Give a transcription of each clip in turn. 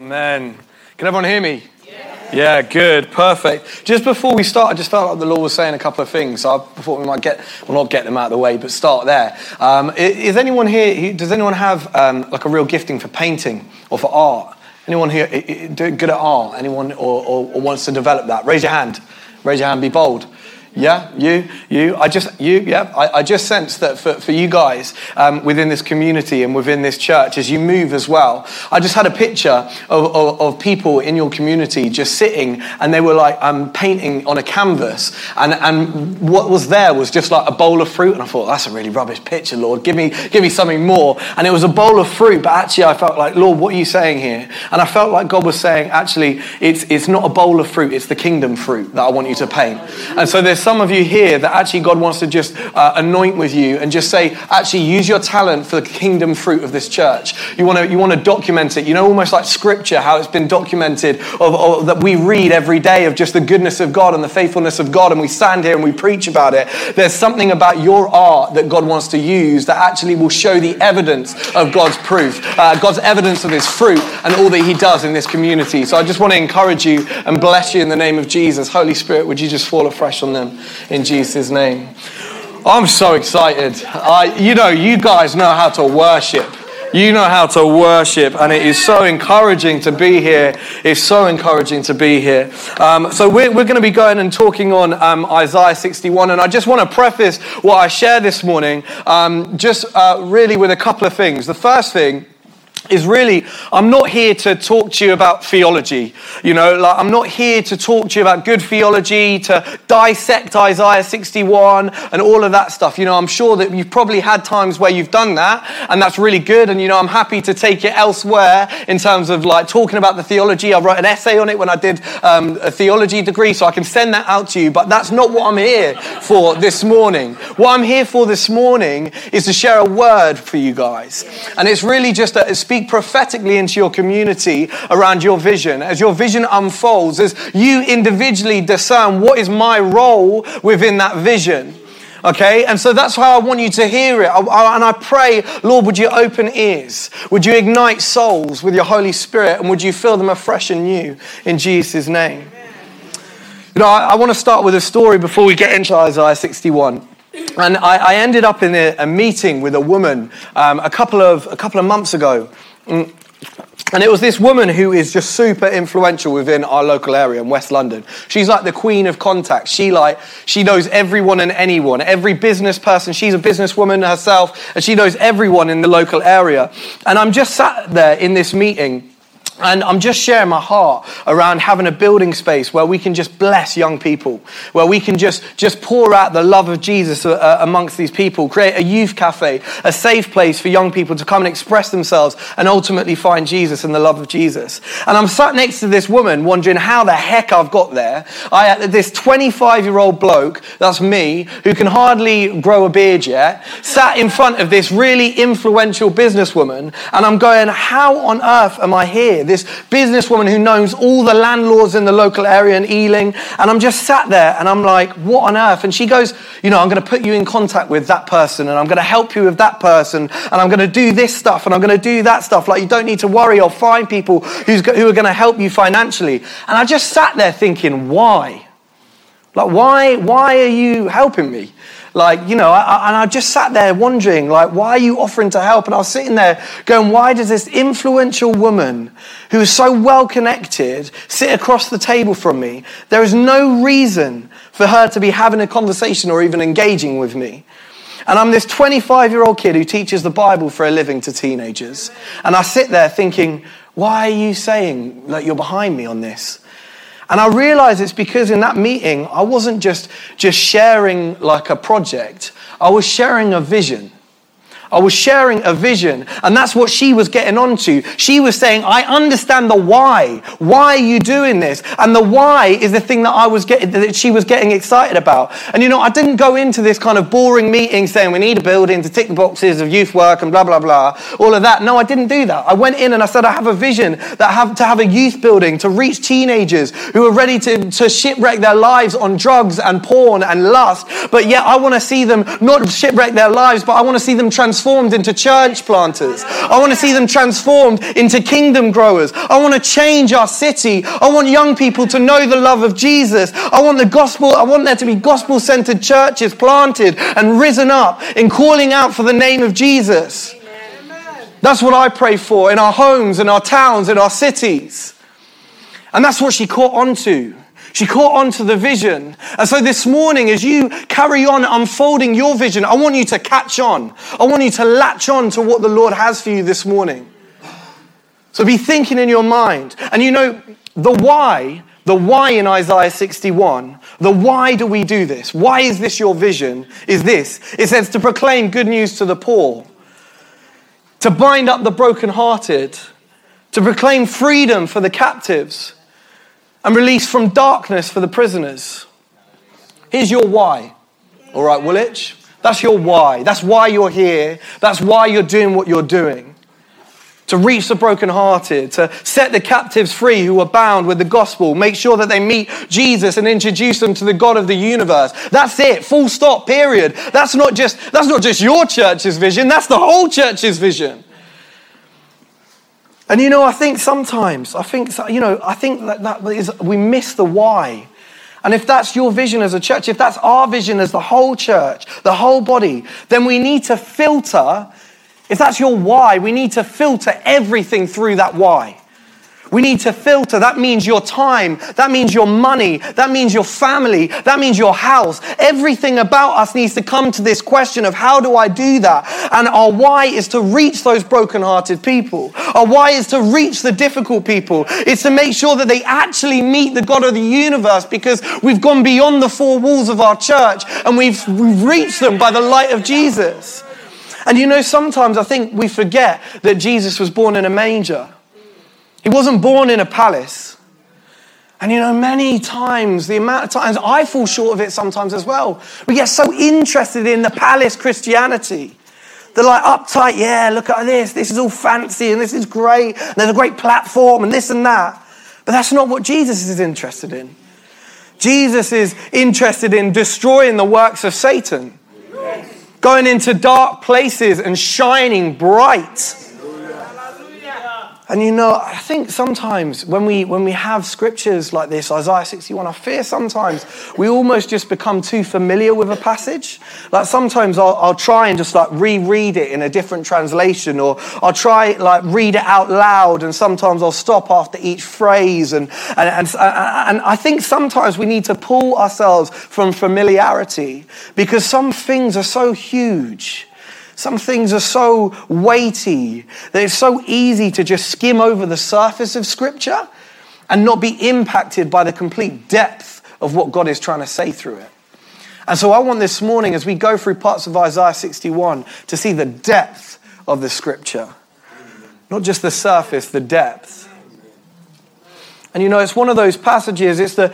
Amen. Can everyone hear me? Yeah. Yeah, good, perfect. Just before we start, I just felt like the Lord was saying a couple of things. So I thought we might not get them out of the way, but start there. Is anyone here? Does anyone have like a real gifting for painting or for art? Anyone here good at art? Anyone or wants to develop that? Raise your hand. Raise your hand. Be bold. Yeah, you. I just sense that for you guys within this community and within this church, as you move as well, I just had a picture of people in your community just sitting, and they were like painting on a canvas, and what was there was just like a bowl of fruit, and I thought, that's a really rubbish picture, Lord. Give me something more. And it was a bowl of fruit, but actually I felt like, Lord, what are you saying here? And I felt like God was saying, actually, it's not a bowl of fruit, it's the kingdom fruit that I want you to paint. And so there's some of you here that actually God wants to just anoint with you and just say, actually use your talent for the kingdom fruit of this church. You want to document it, almost like scripture, how it's been documented of that we read every day of just the goodness of God and the faithfulness of God, and we stand here and we preach about it. There's something about your art that God wants to use that actually will show the evidence of God's proof, God's evidence of his fruit and all that he does in this community. So I just want to encourage you and bless you in the name of Jesus. Holy Spirit, would you just fall afresh on them? In Jesus' name. I'm so excited. You guys know how to worship. You know how to worship, and it is so encouraging to be here. It's so encouraging to be here. So we're going to be going and talking on Isaiah 61, and I just want to preface what I share this morning really with a couple of things. The first thing is really, I'm not here to talk to you about theology. I'm not here to talk to you about good theology, to dissect Isaiah 61 and all of that stuff. I'm sure that you've probably had times where you've done that, and that's really good. And, I'm happy to take it elsewhere in terms of like talking about the theology. I wrote an essay on it when I did a theology degree, so I can send that out to you. But that's not what I'm here for this morning. What I'm here for this morning is to share a word for you guys. And it's really just a speak prophetically into your community around your vision. As your vision unfolds, as you individually discern what is my role within that vision. Okay, and so that's how I want you to hear it. And I pray, Lord, would you open ears? Would you ignite souls with your Holy Spirit? And would you fill them afresh and new in Jesus' name? I want to start with a story before we get into Isaiah 61. And I ended up in a meeting with a woman a couple of months ago. And it was this woman who is just super influential within our local area in West London. She's like the queen of contacts. She knows everyone and anyone, every business person. She's a businesswoman herself, and she knows everyone in the local area. And I'm just sat there in this meeting, and I'm just sharing my heart around having a building space where we can just bless young people, where we can just pour out the love of Jesus amongst these people, create a youth cafe, a safe place for young people to come and express themselves and ultimately find Jesus and the love of Jesus. And I'm sat next to this woman wondering how the heck I've got there. This 25-year-old bloke, that's me, who can hardly grow a beard yet, sat in front of this really influential businesswoman, and I'm going, how on earth am I here? This businesswoman who knows all the landlords in the local area in Ealing. And I'm just sat there and I'm like, what on earth? And she goes, I'm going to put you in contact with that person, and I'm going to help you with that person, and I'm going to do this stuff, and I'm going to do that stuff. Like, you don't need to worry. I'll find people who are going to help you financially. And I just sat there thinking, why? Like, why are you helping me? I just sat there wondering, like, why are you offering to help? And I was sitting there going, why does this influential woman who is so well connected sit across the table from me? There is no reason for her to be having a conversation or even engaging with me. And I'm this 25-year-old kid who teaches the Bible for a living to teenagers. And I sit there thinking, why are you saying that you're behind me on this? And I realized it's because in that meeting, I wasn't just sharing like a project. I was sharing a vision. And that's what she was getting onto. She was saying, I understand the why. Why are you doing this? And the why is the thing that she was getting excited about. And I didn't go into this kind of boring meeting saying we need a building to tick the boxes of youth work and blah, blah, blah, all of that. No, I didn't do that. I went in and I said, I have a vision to have a youth building to reach teenagers who are ready to shipwreck their lives on drugs and porn and lust. But yet I want to see them not shipwreck their lives, but I want to see them transform transformed into church planters. I want to see them transformed into kingdom growers. I want to change our city. I want young people to know the love of Jesus. I want the gospel. I want there to be gospel-centered churches planted and risen up in calling out for the name of Jesus. That's what I pray for in our homes, in our towns, in our cities. And that's what she caught on to. She caught on to the vision. And so this morning, as you carry on unfolding your vision, I want you to catch on. I want you to latch on to what the Lord has for you this morning. So be thinking in your mind. And you know, the why in Isaiah 61, the why do we do this? Why is this your vision? Is this. It says to proclaim good news to the poor, to bind up the brokenhearted, to proclaim freedom for the captives, and release from darkness for the prisoners. Here's your why. All right, Woolwich? That's your why. That's why you're here. That's why you're doing what you're doing. To reach the brokenhearted, to set the captives free who are bound with the gospel, make sure that they meet Jesus and introduce them to the God of the universe. That's it, full stop, period. That's not just your church's vision, that's the whole church's vision. And you know, I think that we miss the why. And if that's your vision as a church, if that's our vision as the whole church, the whole body, then we need to filter. If that's your why, we need to filter everything through that why. We need to filter. That means your time. That means your money. That means your family. That means your house. Everything about us needs to come to this question of how do I do that? And our why is to reach those brokenhearted people. Our why is to reach the difficult people. It's to make sure that they actually meet the God of the universe, because we've gone beyond the four walls of our church and we've reached them by the light of Jesus. And you know, sometimes I think we forget that Jesus was born in a manger. He wasn't born in a palace. And you know, many times, the amount of times, I fall short of it sometimes as well. We get so interested in the palace Christianity. They're like uptight, yeah, look at this. This is all fancy and this is great. And there's a great platform and this and that. But that's not what Jesus is interested in. Jesus is interested in destroying the works of Satan. Going into dark places and shining bright. And you know, I think sometimes when we have scriptures like this, Isaiah 61, I fear sometimes we almost just become too familiar with a passage. Like sometimes I'll try and just like reread it in a different translation, or I'll try like read it out loud, and sometimes I'll stop after each phrase. And I think sometimes we need to pull ourselves from familiarity, because some things are so huge. Some things are so weighty that it's so easy to just skim over the surface of Scripture and not be impacted by the complete depth of what God is trying to say through it. And so I want this morning, as we go through parts of Isaiah 61, to see the depth of the Scripture. Not just the surface, the depth. And you know, it's one of those passages, it's the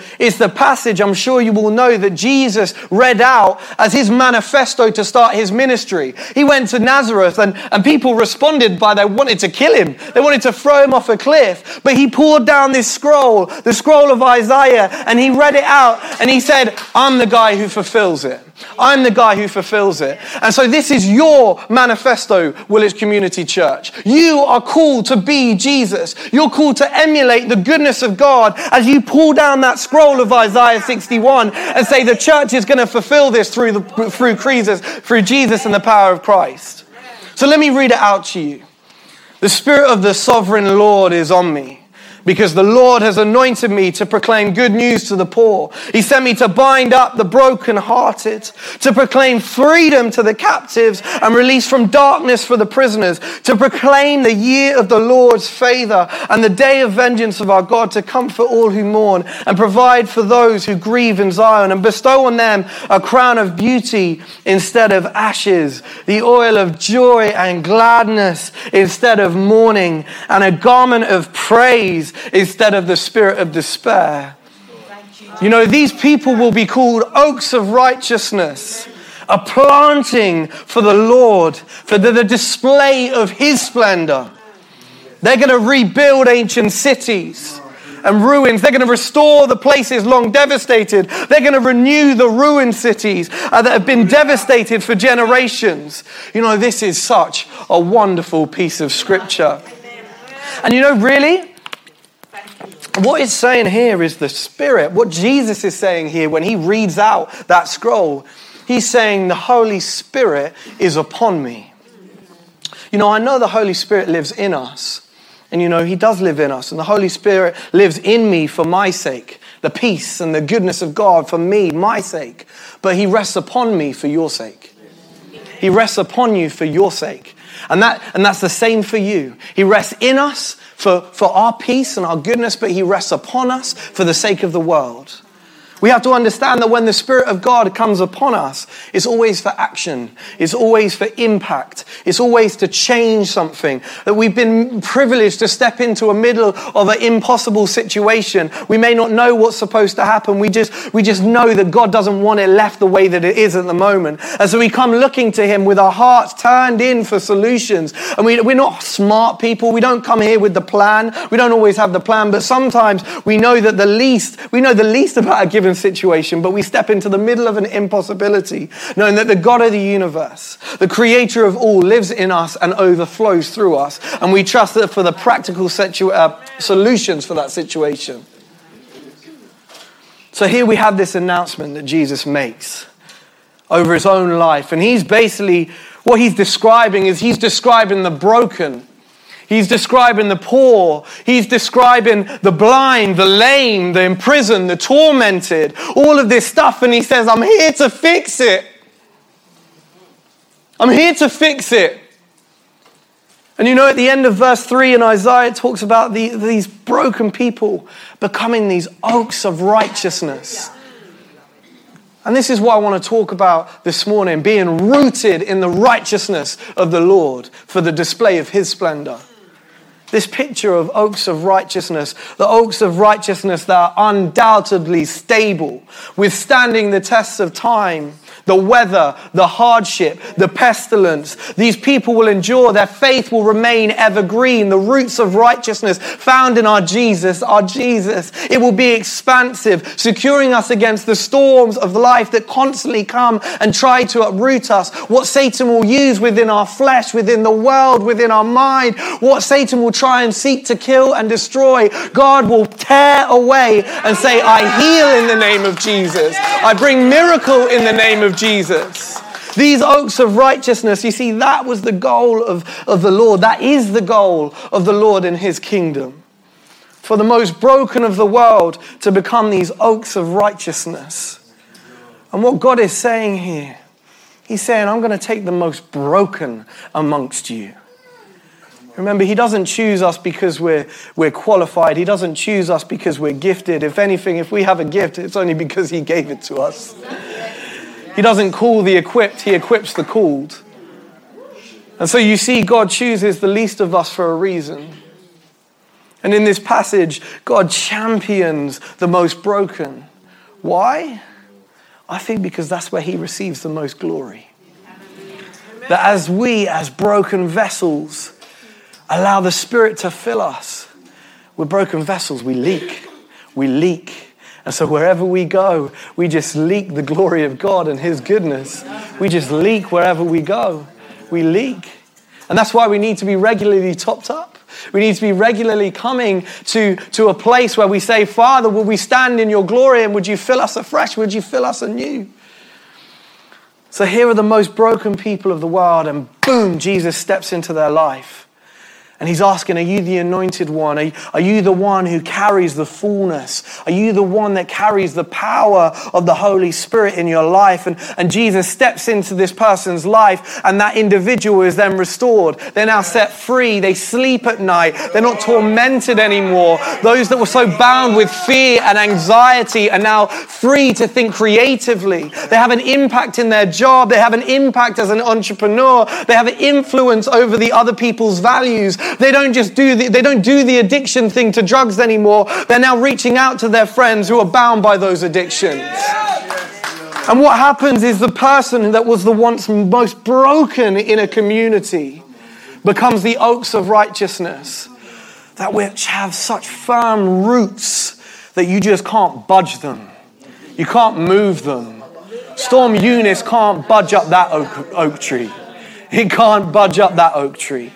passage I'm sure you all know that Jesus read out as his manifesto to start his ministry. He went to Nazareth and people responded by they wanted to kill him. They wanted to throw him off a cliff. But he poured down this scroll, the scroll of Isaiah, and he read it out and he said, I'm the guy who fulfills it. I'm the guy who fulfills it. And so this is your manifesto, Woolwich Community Church. You are called to be Jesus. You're called to emulate the goodness of God as you pull down that scroll of Isaiah 61 and say the church is going to fulfill this through Jesus and the power of Christ. So let me read it out to you. The Spirit of the Sovereign Lord is on me, because the Lord has anointed me to proclaim good news to the poor. He sent me to bind up the brokenhearted, to proclaim freedom to the captives and release from darkness for the prisoners, to proclaim the year of the Lord's favor and the day of vengeance of our God, to comfort all who mourn and provide for those who grieve in Zion, and bestow on them a crown of beauty instead of ashes, the oil of joy and gladness instead of mourning, and a garment of praise instead of the spirit of despair. You know, these people will be called oaks of righteousness, a planting for the Lord, for the display of his splendor. They're going to rebuild ancient cities and ruins. They're going to restore the places long devastated. They're going to renew the ruined cities that have been devastated for generations. You know, this is such a wonderful piece of scripture. And you know, really, what it's saying here is the Spirit. What Jesus is saying here when he reads out that scroll, he's saying the Holy Spirit is upon me. You know, I know the Holy Spirit lives in us. And you know, he does live in us. And the Holy Spirit lives in me for my sake. The peace and the goodness of God for me, my sake. But he rests upon me for your sake. He rests upon you for your sake. And that's the same for you. He rests in us for our peace and our goodness, but he rests upon us for the sake of the world. We have to understand that when the Spirit of God comes upon us, it's always for action. It's always for impact. It's always to change something. That we've been privileged to step into a middle of an impossible situation. We may not know what's supposed to happen. We just know that God doesn't want it left the way that it is at the moment. And so we come looking to him with our hearts turned in for solutions. And we're not smart people. We don't come here with the plan. We don't always have the plan. But sometimes we know that we know the least about a given situation, but we step into the middle of an impossibility, knowing that the God of the universe, the creator of all, lives in us and overflows through us, and we trust that for the practical solutions for that situation. So here we have this announcement that Jesus makes over his own life, and he's describing the broken. He's describing the poor. He's describing the blind, the lame, the imprisoned, the tormented, all of this stuff. And he says, I'm here to fix it. I'm here to fix it. And you know, at the end of verse 3 in Isaiah, it talks about these broken people becoming these oaks of righteousness. And this is what I want to talk about this morning, being rooted in the righteousness of the Lord for the display of his splendor. This picture of oaks of righteousness, the oaks of righteousness that are undoubtedly stable, withstanding the tests of time, the weather, the hardship, the pestilence. These people will endure. Their faith will remain evergreen. The roots of righteousness found in our Jesus. It will be expansive, securing us against the storms of life that constantly come and try to uproot us. What Satan will use within our flesh, within the world, within our mind, what Satan will try and seek to kill and destroy, God will tear away and say, I heal in the name of Jesus. I bring miracle in the name of Jesus. These oaks of righteousness, you see, that was the goal of the Lord. That is the goal of the Lord in his kingdom. For the most broken of the world to become these oaks of righteousness. And what God is saying here, he's saying, I'm going to take the most broken amongst you. Remember, he doesn't choose us because we're qualified. He doesn't choose us because we're gifted. If anything, if we have a gift, it's only because he gave it to us. He doesn't call the equipped, he equips the called. And so you see, God chooses the least of us for a reason. And in this passage, God champions the most broken. Why? I think because that's where he receives the most glory. That as we, as broken vessels, allow the Spirit to fill us, we're broken vessels, we leak. And so wherever we go, we just leak the glory of God and his goodness. We just leak wherever we go. We leak. And that's why we need to be regularly topped up. We need to be regularly coming to a place where we say, Father, will we stand in your glory and would you fill us afresh? Would you fill us anew? So here are the most broken people of the world, and boom, Jesus steps into their life. And he's asking, are you the anointed one? Are you the one who carries the fullness? Are you the one that carries the power of the Holy Spirit in your life? And Jesus steps into this person's life, and that individual is then restored. They're now set free. They sleep at night. They're not tormented anymore. Those that were so bound with fear and anxiety are now free to think creatively. They have an impact in their job. They have an impact as an entrepreneur. They have an influence over the other people's values. They don't just do the addiction thing to drugs anymore. They're now reaching out to their friends who are bound by those addictions. And what happens is the person that was the once most broken in a community becomes the oaks of righteousness. that which have such firm roots that you just can't budge them. You can't move them. Storm Eunice can't budge up that oak tree. It can't budge up that oak tree.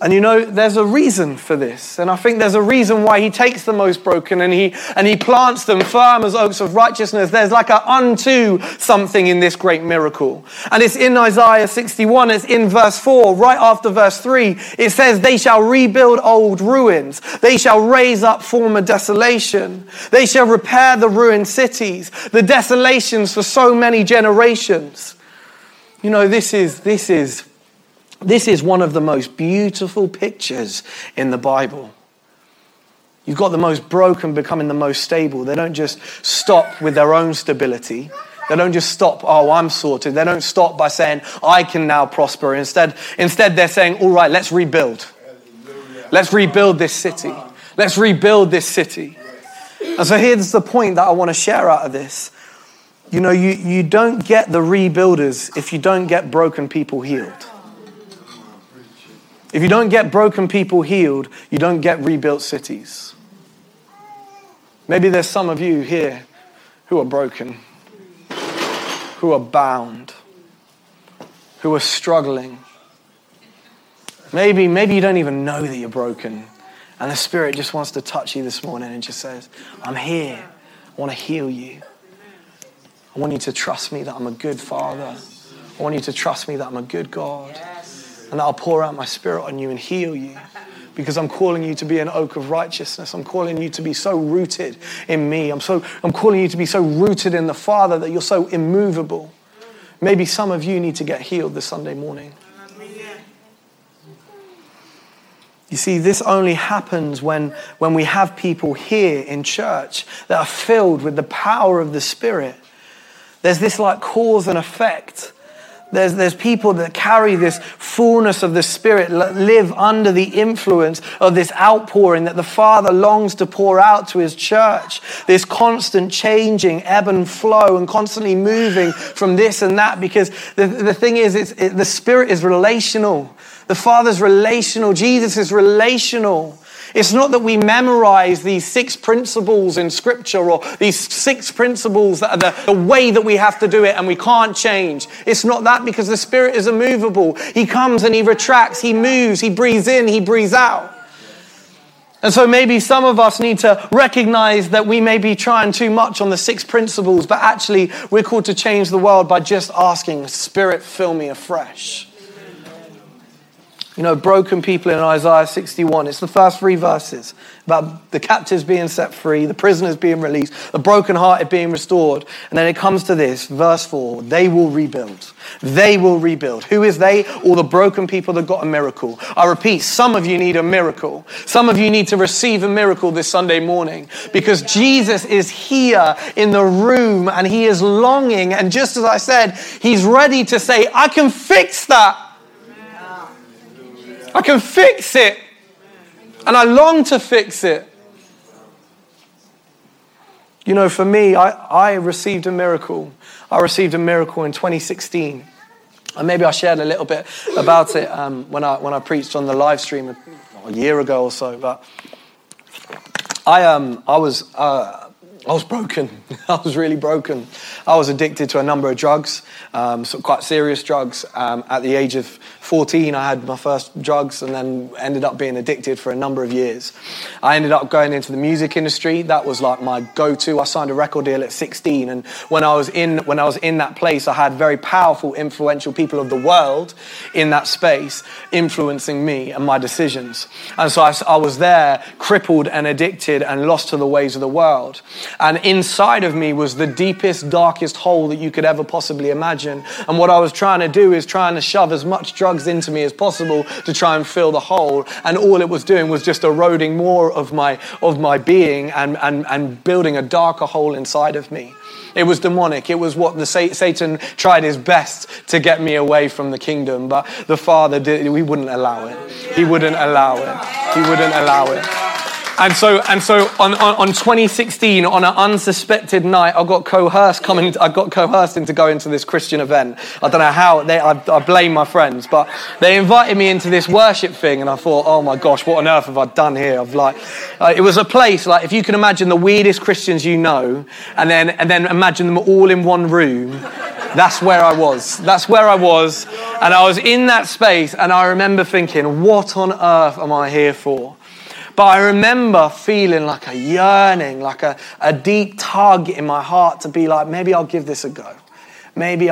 And you know, there's a reason for this. And I think there's a reason why he takes the most broken and he plants them firm as oaks of righteousness. There's like a unto something in this great miracle. And it's in Isaiah 61. It's in verse 4, right after verse 3. It says, they shall rebuild old ruins. They shall raise up former desolation. They shall repair the ruined cities, the desolations for so many generations. You know, this is one of the most beautiful pictures in the Bible. You've got the most broken becoming the most stable. They don't just stop with their own stability. They don't just stop, oh, I'm sorted. They don't stop by saying, I can now prosper. Instead, they're saying, all right, let's rebuild. Let's rebuild this city. Let's rebuild this city. And so here's the point that I want to share out of this. You know, you don't get the rebuilders if you don't get broken people healed. If you don't get broken people healed, you don't get rebuilt cities. Maybe there's some of you here who are broken, who are bound, who are struggling. Maybe you don't even know that you're broken, and the Spirit just wants to touch you this morning and just says, I'm here. I want to heal you. I want you to trust me that I'm a good Father. I want you to trust me that I'm a good God. And I'll pour out my Spirit on you and heal you, because I'm calling you to be an oak of righteousness. I'm calling you to be so rooted in me. I'm calling you to be so rooted in the Father that you're so immovable. Maybe some of you need to get healed this Sunday morning. You see, this only happens when we have people here in church that are filled with the power of the Spirit. There's this like cause and effect. There's people that carry this fullness of the Spirit, live under the influence of this outpouring that the Father longs to pour out to his church. This constant changing, ebb and flow, and constantly moving from this and that, because the thing is, the Spirit is relational. The Father's relational. Jesus is relational. It's not that we memorize these 6 principles in Scripture, or these 6 principles that are the way that we have to do it and we can't change. It's not that, because the Spirit is immovable. He comes and he retracts, he moves, he breathes in, he breathes out. And so maybe some of us need to recognize that we may be trying too much on the 6 principles, but actually we're called to change the world by just asking, Spirit, fill me afresh. You know, broken people in Isaiah 61. It's the first 3 verses about the captives being set free, the prisoners being released, the brokenhearted being restored. And then it comes to this, verse 4, they will rebuild. They will rebuild. Who is they? All the broken people that got a miracle. I repeat, some of you need a miracle. Some of you need to receive a miracle this Sunday morning, because Jesus is here in the room and he is longing. And just as I said, he's ready to say, I can fix that. I can fix it. And I long to fix it. You know, for me, I received a miracle. I received a miracle in 2016. And maybe I shared a little bit about it when I preached on the live stream a year ago or so. But I was broken. I was really broken. I was addicted to a number of drugs, some quite serious drugs. At the age of 14, I had my first drugs, and then ended up being addicted for a number of years. I ended up going into the music industry. That was like my go-to. I signed a record deal at 16, and when I was in that place, I had very powerful, influential people of the world in that space influencing me and my decisions. And so I was there, crippled and addicted, and lost to the ways of the world. And inside of me was the deepest, darkest hole that you could ever possibly imagine. And what I was trying to do is trying to shove as much drugs into me as possible to try and fill the hole. And all it was doing was just eroding more of my being and building a darker hole inside of me. It was demonic. It was what Satan tried his best to get me away from the kingdom. But the Father, he wouldn't allow it. He wouldn't allow it. He wouldn't allow it. And so on 2016, on an unsuspected night, I got coerced into going to this Christian event. I don't know how, I blame my friends, but they invited me into this worship thing, and I thought, oh my gosh, what on earth have I done here? It was a place, like, if you can imagine the weirdest Christians you know, and then imagine them all in one room. That's where I was. And I was in that space, and I remember thinking, what on earth am I here for? But I remember feeling like a yearning, like a deep tug in my heart to be like, maybe I'll give this a go. And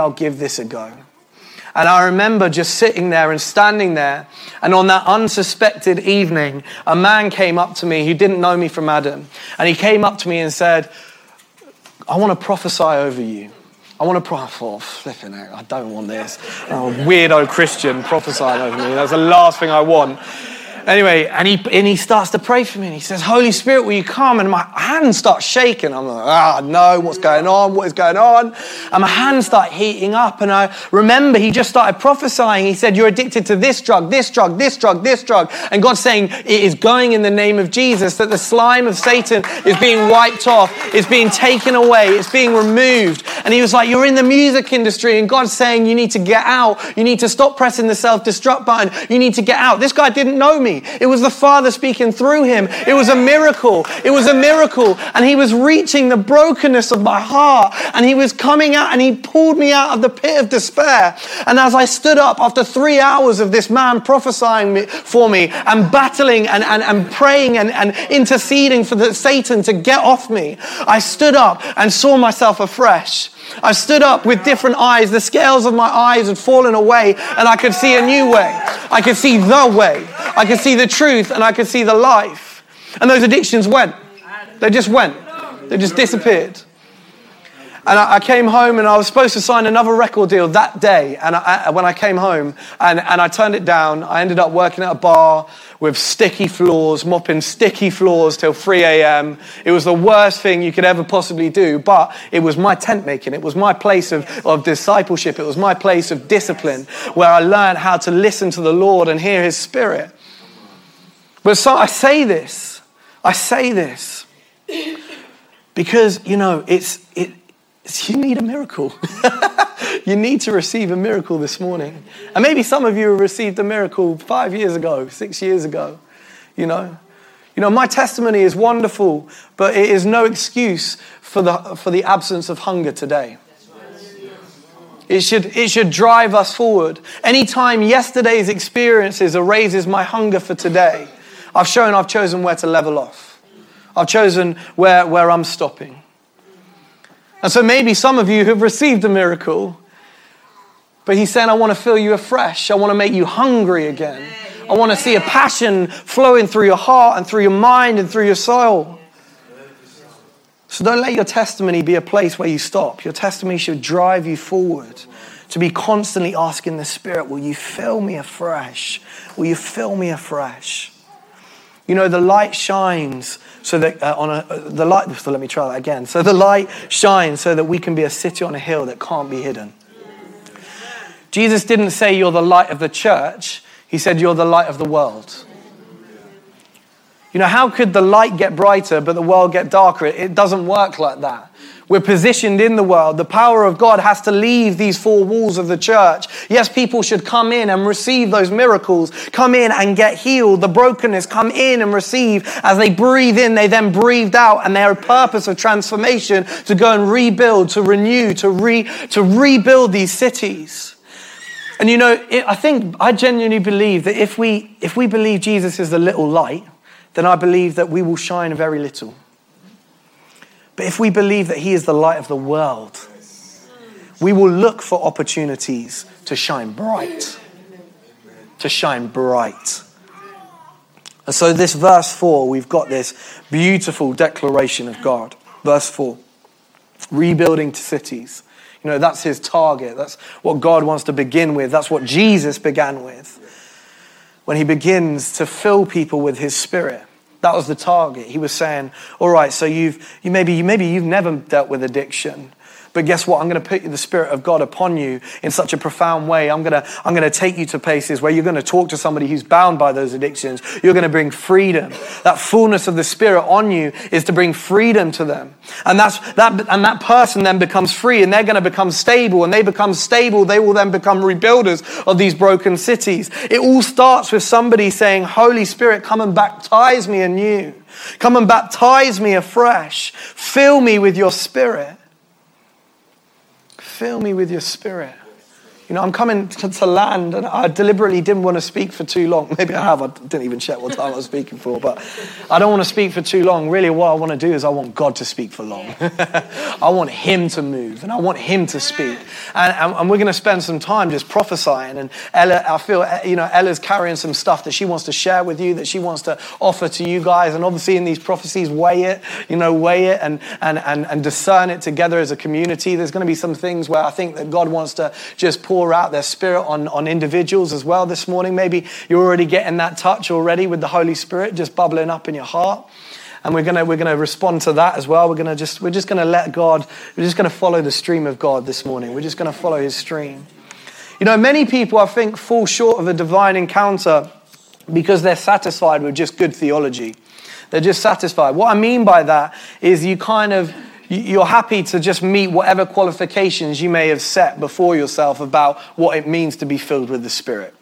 I remember just sitting there and standing there. And on that unsuspected evening, a man came up to me who didn't know me from Adam. And he came up to me and said, I want to prophesy over you. Flipping out, I don't want this. Oh, weirdo Christian prophesying over me. That's the last thing I want. Anyway, and he starts to pray for me, and he says, Holy Spirit, will you come? And my hand starts shaking. I'm like, no, what's going on? What is going on? And my hands start heating up, and I remember he just started prophesying. He said, you're addicted to this drug, this drug, this drug, this drug. And God's saying, it is going in the name of Jesus, that the slime of Satan is being wiped off, it's being taken away, it's being removed. And he was like, you're in the music industry, and God's saying, you need to get out. You need to stop pressing the self-destruct button. You need to get out. This guy didn't know me. It was the Father speaking through him. It was a miracle. And he was reaching the brokenness of my heart. And he was coming out, and he pulled me out of the pit of despair. And as I stood up after 3 hours of this man prophesying for me and battling and praying and interceding for Satan to get off me, I stood up and saw myself afresh. I stood up with different eyes. The scales of my eyes had fallen away, and I could see a new way. I could see the way. I could see the truth, and I could see the life. And those addictions went. They just went. They just disappeared. And I came home, and I was supposed to sign another record deal that day. And when I came home, and I turned it down, I ended up working at a bar with sticky floors, mopping sticky floors till 3 a.m. It was the worst thing you could ever possibly do, but it was my tent making. It was my place of discipleship. It was my place of discipline, where I learned how to listen to the Lord and hear His Spirit. But so I say this, because, you know, you need a miracle. You need to receive a miracle this morning. And maybe some of you received a miracle 5 years ago, 6 years ago. You know, my testimony is wonderful, but it is no excuse for the absence of hunger today. It should drive us forward. Anytime yesterday's experiences erases my hunger for today, I've chosen where to level off. I've chosen where I'm stopping. And so maybe some of you have received a miracle, but He's saying, I want to fill you afresh. I want to make you hungry again. I want to see a passion flowing through your heart and through your mind and through your soul. So don't let your testimony be a place where you stop. Your testimony should drive you forward to be constantly asking the Spirit, will you fill me afresh? Will you fill me afresh? You know, the light shines so that the light shines so that we can be a city on a hill that can't be hidden. Jesus didn't say you're the light of the church. He said you're the light of the world. You know, how could the light get brighter but the world get darker? It doesn't work like that. We're positioned in the world. The power of God has to leave these four walls of the church. Yes, people should come in and receive those miracles. Come in and get healed. The brokenness, come in and receive. As they breathe in, they then breathe out. And their purpose of transformation to go and rebuild, to renew, to rebuild these cities. And you know, I genuinely believe that if we believe Jesus is the little light, then I believe that we will shine very little. But if we believe that He is the light of the world, we will look for opportunities to shine bright. And so this verse 4, we've got this beautiful declaration of God. Verse 4, rebuilding cities. You know, that's His target. That's what God wants to begin with. That's what Jesus began with. When He begins to fill people with His Spirit. That was the target. He was saying, all right, so you've maybe you've never dealt with addiction. But guess what? I'm going to put the Spirit of God upon you in such a profound way. I'm going to take you to places where you're going to talk to somebody who's bound by those addictions. You're going to bring freedom. That fullness of the Spirit on you is to bring freedom to them. And that person then becomes free, and they're going to become stable. And they become stable, they will then become rebuilders of these broken cities. It all starts with somebody saying, Holy Spirit, come and baptize me anew. Come and baptize me afresh. Fill me with your Spirit. Fill me with your Spirit. You know, I'm coming to land, and I deliberately didn't want to speak for too long. Maybe I have. I didn't even check what time I was speaking for, but I don't want to speak for too long. Really, what I want to do is I want God to speak for long. I want Him to move, and I want Him to speak. And we're going to spend some time just prophesying. And Ella, I feel, you know, Ella's carrying some stuff that she wants to share with you, that she wants to offer to you guys. And obviously in these prophecies, weigh it and discern it together as a community. There's going to be some things where I think that God wants to just pour out their Spirit on individuals as well this morning. Maybe you're already getting that touch already with the Holy Spirit just bubbling up in your heart, and we're gonna respond to that as well. We're just gonna let God. We're just gonna follow the stream of God this morning. We're just gonna follow His stream. You know, many people I think fall short of a divine encounter because they're satisfied with just good theology. They're just satisfied. What I mean by that is you're happy to just meet whatever qualifications you may have set before yourself about what it means to be filled with the Spirit.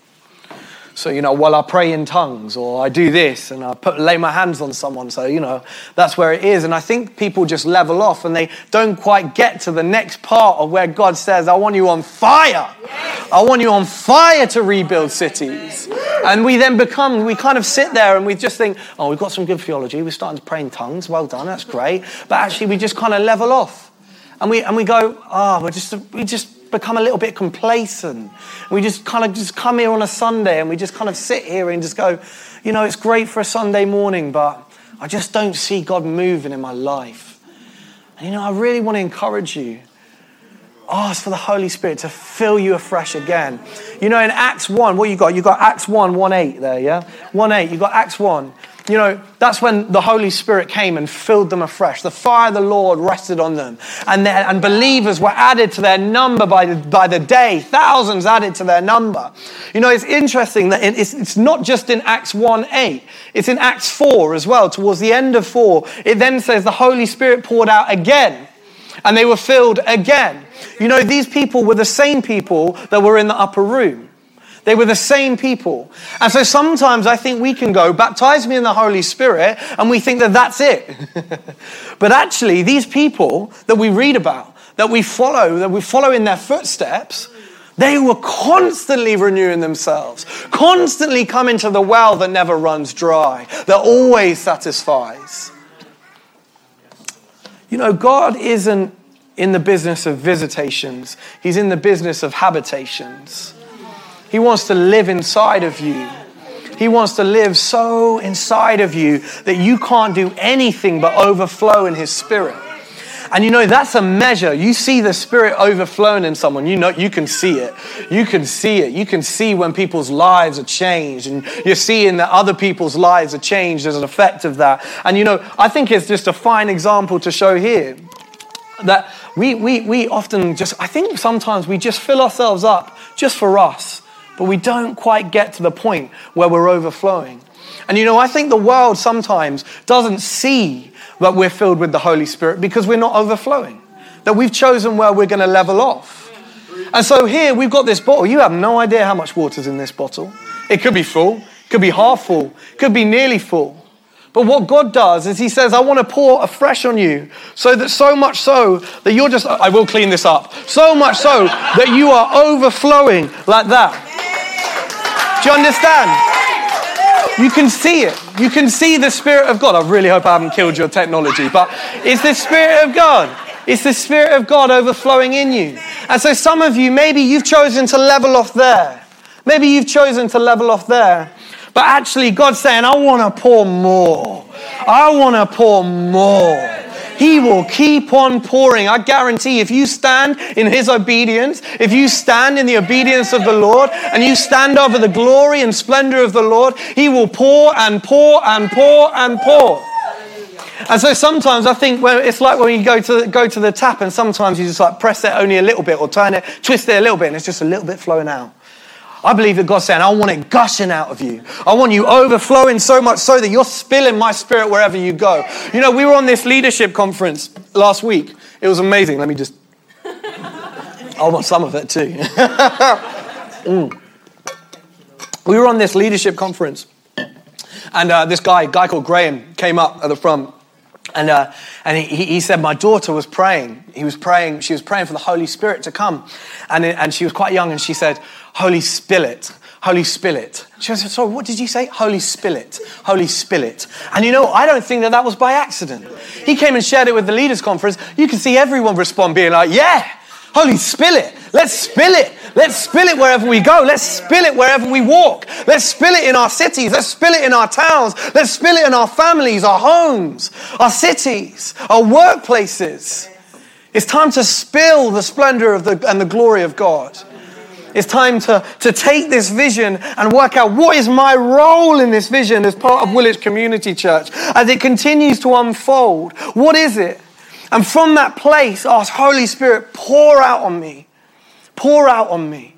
So, you know, well, I pray in tongues, or I do this, and I lay my hands on someone. So, you know, that's where it is. And I think people just level off, and they don't quite get to the next part of where God says, I want you on fire. Yes. I want you on fire to rebuild cities. Amen. And we kind of sit there and we just think, oh, we've got some good theology. We're starting to pray in tongues. Well done. That's great. But actually, we just kind of level off. And we go, oh, we just become a little bit complacent. We just kind of just come here on a Sunday, and we just kind of sit here and just go, you know, it's great for a Sunday morning, but I just don't see God moving in my life. And, you know, I really want to encourage you. Ask for the Holy Spirit to fill you afresh again. You know, in Acts 1, what you got? You got Acts 1:8 there, yeah? 1:8, you got Acts 1. You know, that's when the Holy Spirit came and filled them afresh. The fire of the Lord rested on them. And believers were added to their number by the day. Thousands added to their number. You know, it's interesting that it's not just in Acts 1:8. It's in Acts 4 as well. Towards the end of 4, it then says the Holy Spirit poured out again. And they were filled again. You know, these people were the same people that were in the upper room. They were the same people. And so sometimes I think we can go, baptize me in the Holy Spirit, and we think that that's it. But actually, these people that we read about, that we follow in their footsteps, they were constantly renewing themselves, constantly coming to the well that never runs dry, that always satisfies. You know, God isn't in the business of visitations. He's in the business of habitations. He wants to live inside of you. He wants to live so inside of you that you can't do anything but overflow in His Spirit. And you know, that's a measure. You see the Spirit overflowing in someone. You know, you can see it. You can see it. You can see when people's lives are changed, and you're seeing that other people's lives are changed as an effect of that. And you know, I think it's just a fine example to show here that we often just, I think sometimes we just fill ourselves up just for us. But we don't quite get to the point where we're overflowing. And you know, I think the world sometimes doesn't see that we're filled with the Holy Spirit because we're not overflowing, that we've chosen where we're going to level off. And so here we've got this bottle. You have no idea how much water's in this bottle. It could be full, could be half full, could be nearly full. But what God does is He says, I want to pour afresh on you, so much so that you're just, I will clean this up, so much so that you are overflowing like that. Do you understand? You can see it. You can see the Spirit of God. I really hope I haven't killed your technology, but it's the Spirit of God. It's the Spirit of God overflowing in you. And so some of you, maybe you've chosen to level off there. Maybe you've chosen to level off there. But actually God's saying, I want to pour more. I want to pour more. He will keep on pouring. I guarantee if you stand in His obedience, if you stand in the obedience of the Lord, and you stand over the glory and splendor of the Lord, He will pour and pour and pour and pour. And so sometimes I think, well, it's like when you go to the tap and sometimes you just like press it only a little bit or turn it, twist it a little bit and it's just a little bit flowing out. I believe that God's saying, I want it gushing out of you. I want you overflowing so much so that you're spilling my spirit wherever you go. You know, we were on this leadership conference last week. It was amazing. Let me just... I want some of it too. We were on this leadership conference and this guy called Graham came up at the front and he said, my daughter was praying. She was praying for the Holy Spirit to come. And she was quite young and she said, Holy Spirit, Holy Spirit. She said, sorry, what did you say? Holy Spirit, Holy Spirit. And you know, I don't think that was by accident. He came and shared it with the leaders conference. You can see everyone respond being like, yeah. Holy Spirit, let's spill it. Let's spill it wherever we go. Let's spill it wherever we walk. Let's spill it in our cities. Let's spill it in our towns. Let's spill it in our families, our homes, our cities, our workplaces. It's time to spill the splendor of and the glory of God. It's time to take this vision and work out what is my role in this vision as part of Woolwich Community Church as it continues to unfold. What is it? And from that place, ask, Holy Spirit, pour out on me. Pour out on me.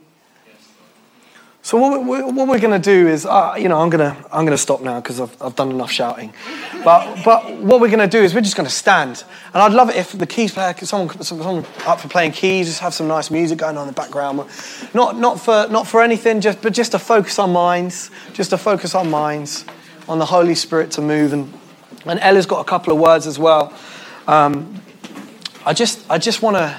So what we're going to do is, I'm going to stop now because I've done enough shouting. But what we're going to do is we're just going to stand. And I'd love it if the keys player, someone up for playing keys, just have some nice music going on in the background. Not for anything, just to focus our minds. Just to focus our minds on the Holy Spirit to move. And Ella's got a couple of words as well. I just want to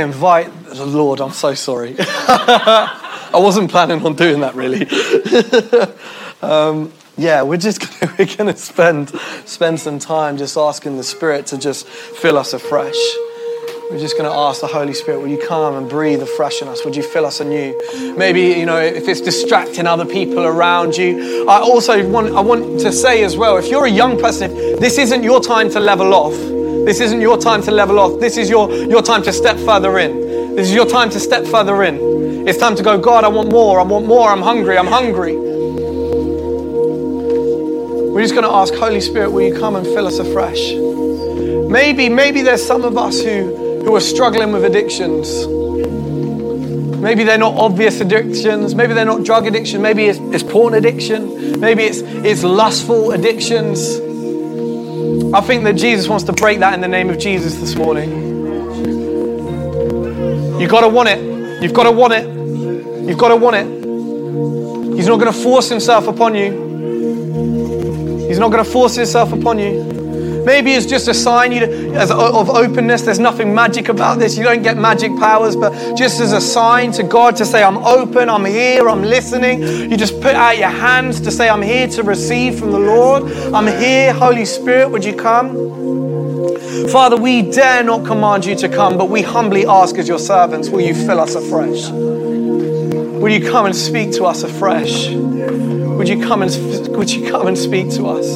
invite the Lord. I'm so sorry. I wasn't planning on doing that really. We're gonna spend some time just asking the Spirit to just fill us afresh. We're just going to ask the Holy Spirit, will you come and breathe afresh in us? Would you fill us anew? Maybe, if it's distracting other people around you. I want to say as well, if you're a young person, this isn't your time to level off. This isn't your time to level off. This is your time to step further in. This is your time to step further in. It's time to go, God, I want more. I want more. I'm hungry. We're just going to ask, Holy Spirit, will you come and fill us afresh? Maybe there's some of us who are struggling with addictions. Maybe they're not obvious addictions. Maybe they're not drug addiction. Maybe it's porn addiction. Maybe it's lustful addictions. I think that Jesus wants to break that in the name of Jesus this morning. You've got to want it. You've got to want it. You've got to want it. He's not going to force himself upon you. He's not going to force himself upon you. Maybe it's just a sign of openness. There's nothing magic about this. You don't get magic powers, but just as a sign to God to say, I'm open, I'm here, I'm listening. You just put out your hands to say, I'm here to receive from the Lord. I'm here, Holy Spirit, would you come? Father, we dare not command you to come, but we humbly ask as your servants, will you fill us afresh? Will you come and speak to us afresh? Would you come and speak to us?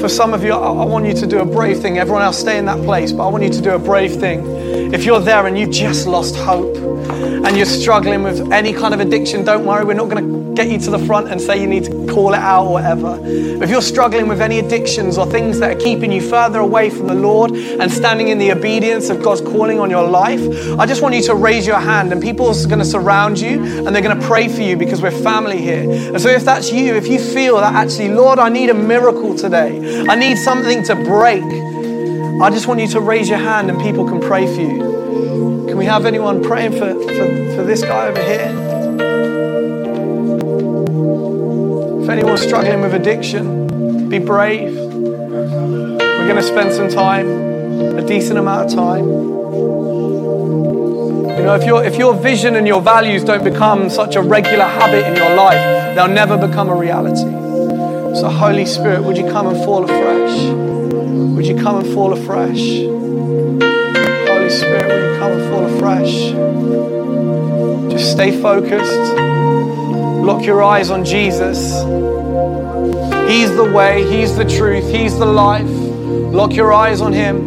For some of you, I want you to do a brave thing. Everyone else, stay in that place, but I want you to do a brave thing. If you're there and you've just lost hope and you're struggling with any kind of addiction, don't worry, we're not going to get you to the front and say you need to call it out or whatever. If you're struggling with any addictions or things that are keeping you further away from the Lord and standing in the obedience of God's calling on your life, I just want you to raise your hand and people are going to surround you and they're going to pray for you because we're family here. And so if that's you, if you feel that actually, Lord, I need a miracle today, I need something to break, I just want you to raise your hand and people can pray for you. Can we have anyone praying for this guy over here? If anyone's struggling with addiction, be brave. We're going to spend some time, a decent amount of time. If your vision and your values don't become such a regular habit in your life, they'll never become a reality. So Holy Spirit, would you come and fall afresh? Would you come and fall afresh? Holy Spirit, would you come and fall afresh? Just stay focused. Lock your eyes on Jesus. He's the way, He's the truth, He's the life. Lock your eyes on Him.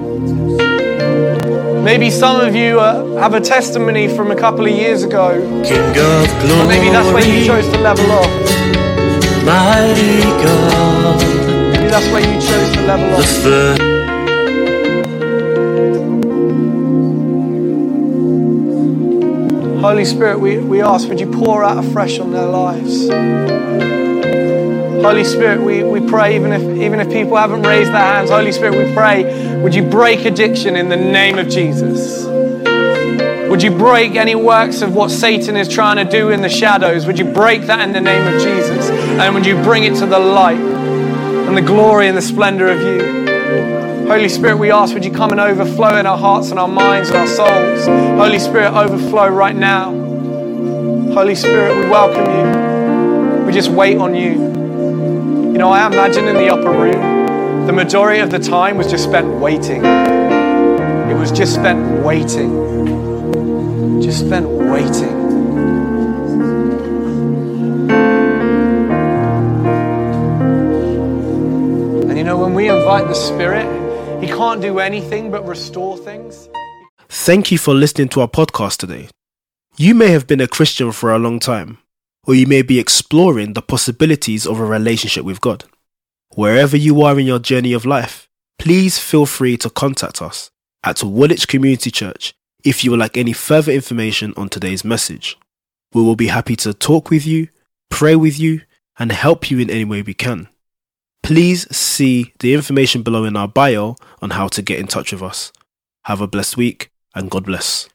Maybe some of you have a testimony from a couple of years ago. King of glory, maybe that's where you chose to level off. Mighty God, maybe that's where you chose to level off. Holy Spirit, we ask, would you pour out afresh on their lives? Holy Spirit, we pray, even if people haven't raised their hands, Holy Spirit, we pray, would you break addiction in the name of Jesus? Would you break any works of what Satan is trying to do in the shadows? Would you break that in the name of Jesus? And would you bring it to the light and the glory and the splendor of you? Holy Spirit, we ask, would you come and overflow in our hearts and our minds and our souls? Holy Spirit, overflow right now. Holy Spirit, we welcome you. We just wait on you. You know, I imagine in the upper room, the majority of the time was just spent waiting. It was just spent waiting. Just spent waiting. And you know, when we invite the Spirit, He can't do anything but restore things. Thank you for listening to our podcast today. You may have been a Christian for a long time, or you may be exploring the possibilities of a relationship with God. Wherever you are in your journey of life, please feel free to contact us at Woolwich Community Church if you would like any further information on today's message. We will be happy to talk with you, pray with you, and help you in any way we can. Please see the information below in our bio on how to get in touch with us. Have a blessed week and God bless.